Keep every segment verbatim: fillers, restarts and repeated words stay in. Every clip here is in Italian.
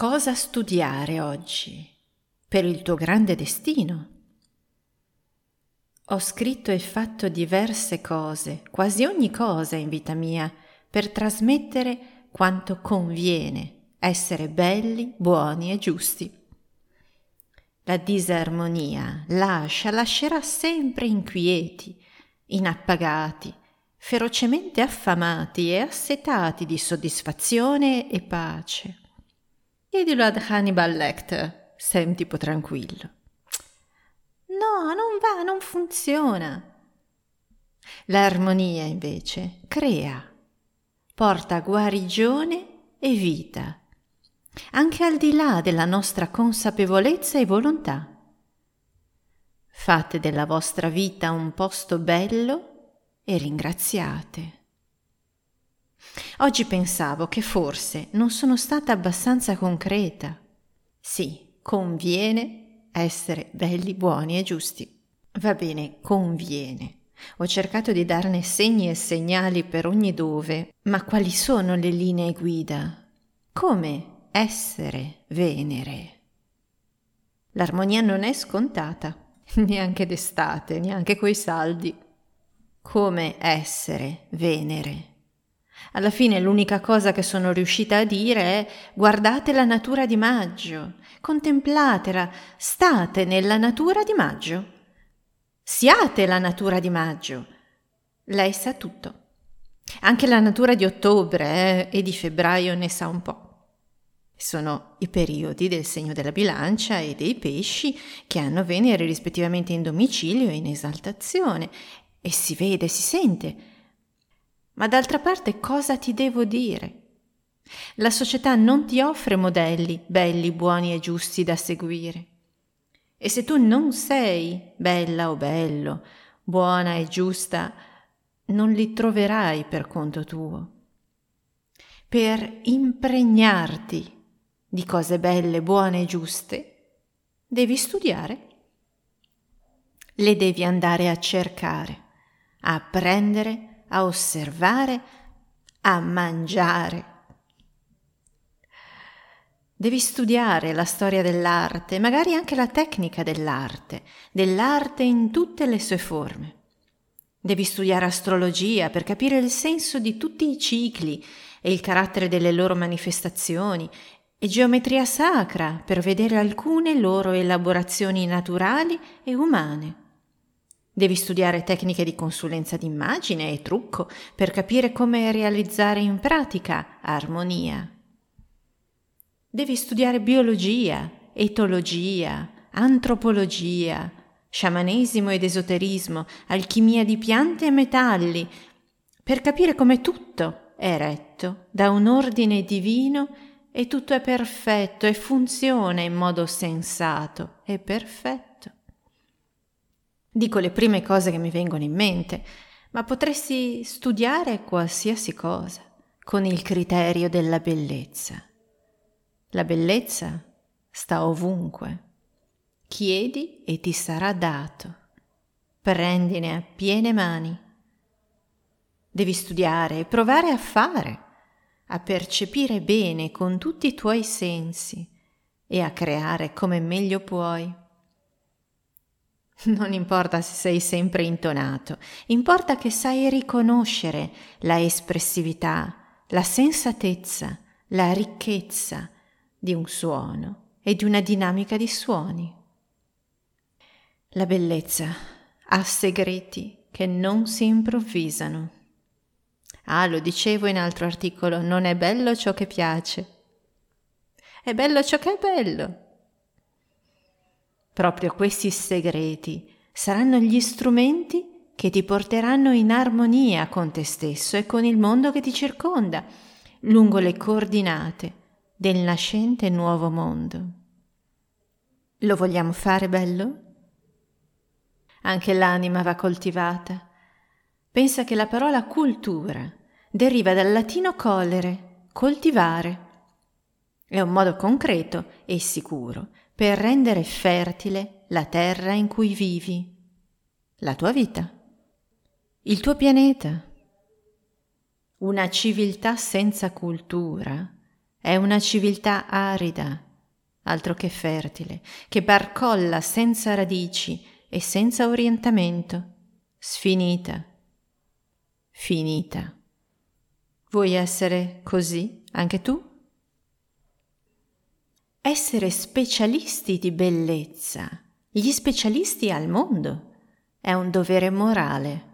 cosa studiare oggi per il tuo grande destino. Ho scritto e fatto diverse cose, quasi ogni cosa in vita mia, per trasmettere quanto conviene, essere belli, buoni e giusti. La disarmonia lascia, lascerà sempre inquieti, inappagati, ferocemente affamati e assetati di soddisfazione e pace. Chiedilo ad Hannibal Lecter, sempre tipo tranquillo. No, non va, non funziona. L'armonia invece crea, porta guarigione e vita, anche al di là della nostra consapevolezza e volontà. Fate della vostra vita un posto bello e ringraziate. Oggi pensavo che forse non sono stata abbastanza concreta. Sì, conviene essere belli, buoni e giusti. Va bene, conviene. Ho cercato di darne segni e segnali per ogni dove, ma quali sono le linee guida? Come essere Venere? L'armonia non è scontata, neanche d'estate, neanche coi saldi. Come essere Venere? Alla fine l'unica cosa che sono riuscita a dire è: guardate la natura di maggio, contemplatela, state nella natura di maggio, siate la natura di maggio. Lei sa tutto, anche la natura di ottobre eh, e di febbraio ne sa un po'. Sono i periodi del segno della bilancia e dei pesci che hanno Venere rispettivamente in domicilio e in esaltazione, e si vede, si sente. Ma d'altra parte cosa ti devo dire? La società non ti offre modelli belli, buoni e giusti da seguire. E se tu non sei bella o bello, buona e giusta, non li troverai per conto tuo. Per impregnarti di cose belle, buone e giuste, devi studiare. Le devi andare a cercare, a prendere, a osservare, a mangiare. Devi studiare la storia dell'arte, magari anche la tecnica dell'arte, dell'arte in tutte le sue forme. Devi studiare astrologia per capire il senso di tutti i cicli e il carattere delle loro manifestazioni, e geometria sacra per vedere alcune loro elaborazioni naturali e umane. Devi studiare tecniche di consulenza d'immagine e trucco per capire come realizzare in pratica armonia. Devi studiare biologia, etologia, antropologia, sciamanesimo ed esoterismo, alchimia di piante e metalli, per capire come tutto è retto da un ordine divino e tutto è perfetto e funziona in modo sensato e perfetto. Dico le prime cose che mi vengono in mente, ma potresti studiare qualsiasi cosa con il criterio della bellezza. La bellezza sta ovunque. Chiedi e ti sarà dato. Prendine a piene mani. Devi studiare e provare a fare, a percepire bene con tutti i tuoi sensi e a creare come meglio puoi. Non importa se sei sempre intonato, importa che sai riconoscere la espressività, la sensatezza, la ricchezza di un suono e di una dinamica di suoni. La bellezza ha segreti che non si improvvisano. Ah, lo dicevo in altro articolo, non è bello ciò che piace, è bello ciò che è bello. Proprio questi segreti saranno gli strumenti che ti porteranno in armonia con te stesso e con il mondo che ti circonda, lungo le coordinate del nascente nuovo mondo. Lo vogliamo fare bello? Anche l'anima va coltivata. Pensa che la parola cultura deriva dal latino collere, coltivare. È un modo concreto e sicuro per rendere fertile la terra in cui vivi, la tua vita, il tuo pianeta. Una civiltà senza cultura È una civiltà arida, altro che fertile, che barcolla senza radici e senza orientamento, sfinita, finita. Vuoi essere così anche tu? Essere specialisti di bellezza, gli specialisti al mondo, è un dovere morale,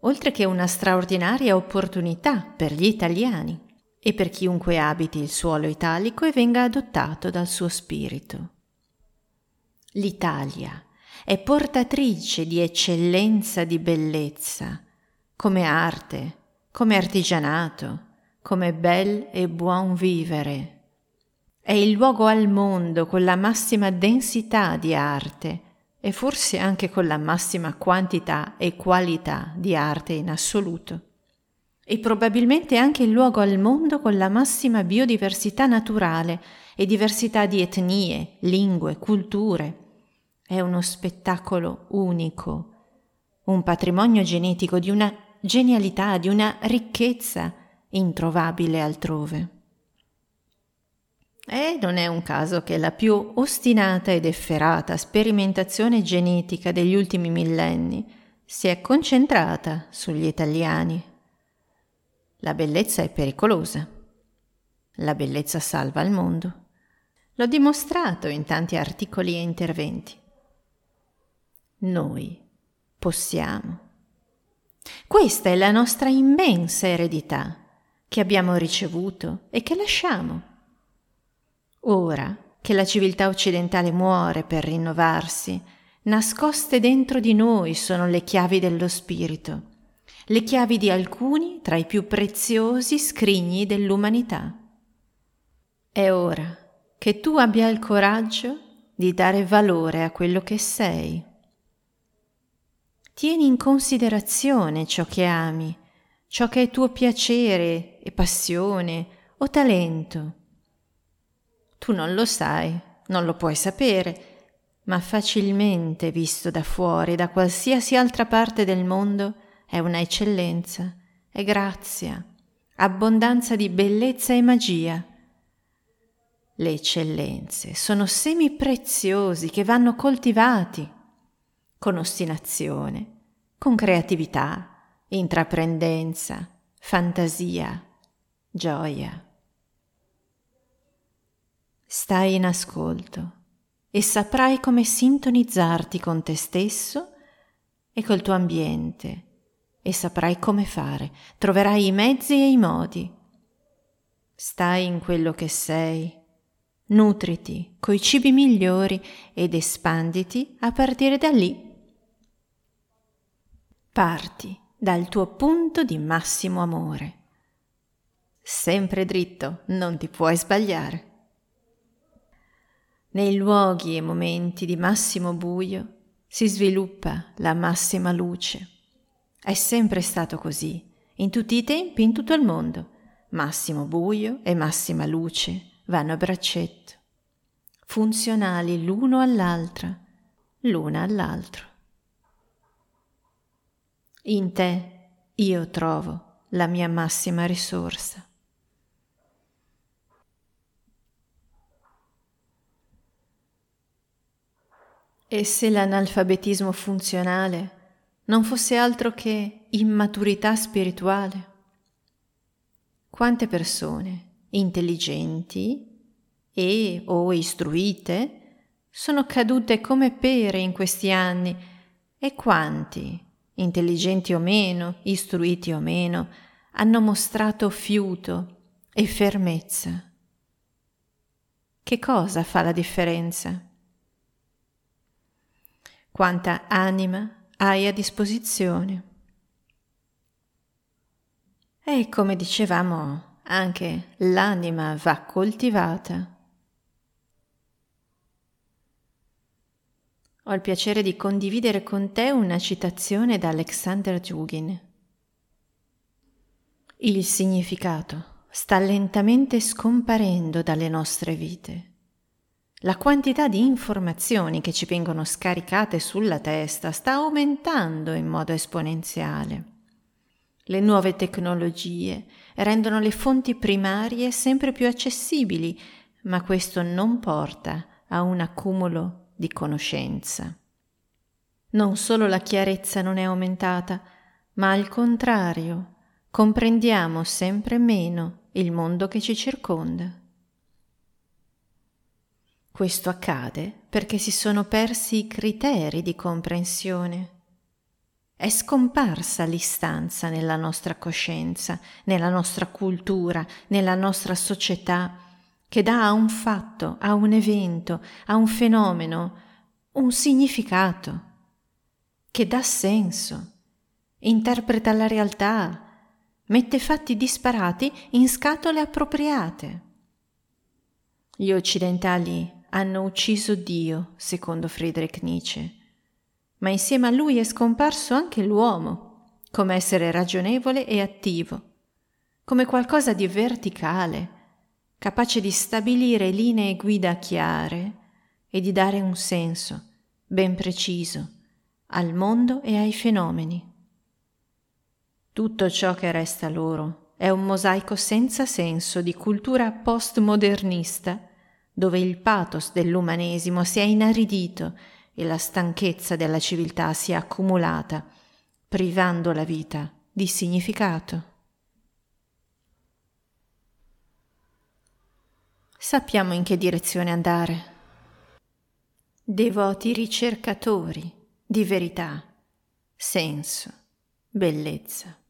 oltre che una straordinaria opportunità per gli italiani e per chiunque abiti il suolo italico e venga adottato dal suo spirito. L'Italia è portatrice di eccellenza di bellezza, come arte, come artigianato, come bel e buon vivere. È il luogo al mondo con la massima densità di arte e forse anche con la massima quantità e qualità di arte in assoluto. E probabilmente anche il luogo al mondo con la massima biodiversità naturale e diversità di etnie, lingue, culture. È uno spettacolo unico, un patrimonio genetico di una genialità, di una ricchezza introvabile altrove. E non è un caso che la più ostinata ed efferata sperimentazione genetica degli ultimi millenni si è concentrata sugli italiani. La bellezza è pericolosa. La bellezza salva il mondo. L'ho dimostrato in tanti articoli e interventi. Noi possiamo. Questa è la nostra immensa eredità che abbiamo ricevuto e che lasciamo. Ora che la civiltà occidentale muore per rinnovarsi, nascoste dentro di noi sono le chiavi dello spirito. Le chiavi di alcuni tra i più preziosi scrigni dell'umanità. È ora che tu abbia il coraggio di dare valore a quello che sei. Tieni in considerazione ciò che ami, ciò che è tuo piacere e passione o talento. Tu non lo sai, non lo puoi sapere, ma facilmente visto da fuori, da qualsiasi altra parte del mondo, è una eccellenza, è grazia, abbondanza di bellezza e magia. Le eccellenze sono semi preziosi che vanno coltivati con ostinazione, con creatività, intraprendenza, fantasia, gioia. Stai in ascolto e saprai come sintonizzarti con te stesso e col tuo ambiente. E saprai come fare, troverai i mezzi e i modi. Stai in quello che sei, nutriti coi cibi migliori ed espanditi a partire da lì. Parti dal tuo punto di massimo amore. Sempre dritto, non ti puoi sbagliare. Nei luoghi e momenti di massimo buio si sviluppa la massima luce. È sempre stato così, in tutti i tempi, in tutto il mondo. Massimo buio e massima luce vanno a braccetto, funzionali l'uno all'altra, l'una all'altro. In te io trovo la mia massima risorsa. E se l'analfabetismo funzionale non fosse altro che immaturità spirituale? Quante persone intelligenti e o istruite sono cadute come pere in questi anni e quanti, intelligenti o meno, istruiti o meno, hanno mostrato fiuto e fermezza? Che cosa fa la differenza? Quanta anima hai a disposizione. E come dicevamo, anche l'anima va coltivata. Ho il piacere di condividere con te una citazione da Alexander Dugin. Il significato sta lentamente scomparendo dalle nostre vite. La quantità di informazioni che ci vengono scaricate sulla testa sta aumentando in modo esponenziale. Le nuove tecnologie, rendono le fonti primarie sempre più accessibili, ma questo non porta a un accumulo di conoscenza. Non solo la chiarezza non è aumentata, ma al contrario, comprendiamo sempre meno il mondo che ci circonda. Questo accade perché si sono persi i criteri di comprensione. È scomparsa l'istanza nella nostra coscienza, nella nostra cultura, nella nostra società, che dà a un fatto, a un evento, a un fenomeno, un significato, che dà senso, interpreta la realtà, mette fatti disparati in scatole appropriate. Gli occidentali hanno ucciso Dio, secondo Friedrich Nietzsche, ma insieme a lui è scomparso anche l'uomo, come essere ragionevole e attivo, come qualcosa di verticale, capace di stabilire linee guida chiare e di dare un senso ben preciso al mondo e ai fenomeni. Tutto ciò che resta loro è un mosaico senza senso di cultura postmodernista, dove il pathos dell'umanesimo si è inaridito e la stanchezza della civiltà si è accumulata, privando la vita di significato. Sappiamo in che direzione andare. Devoti ricercatori di verità, senso, bellezza.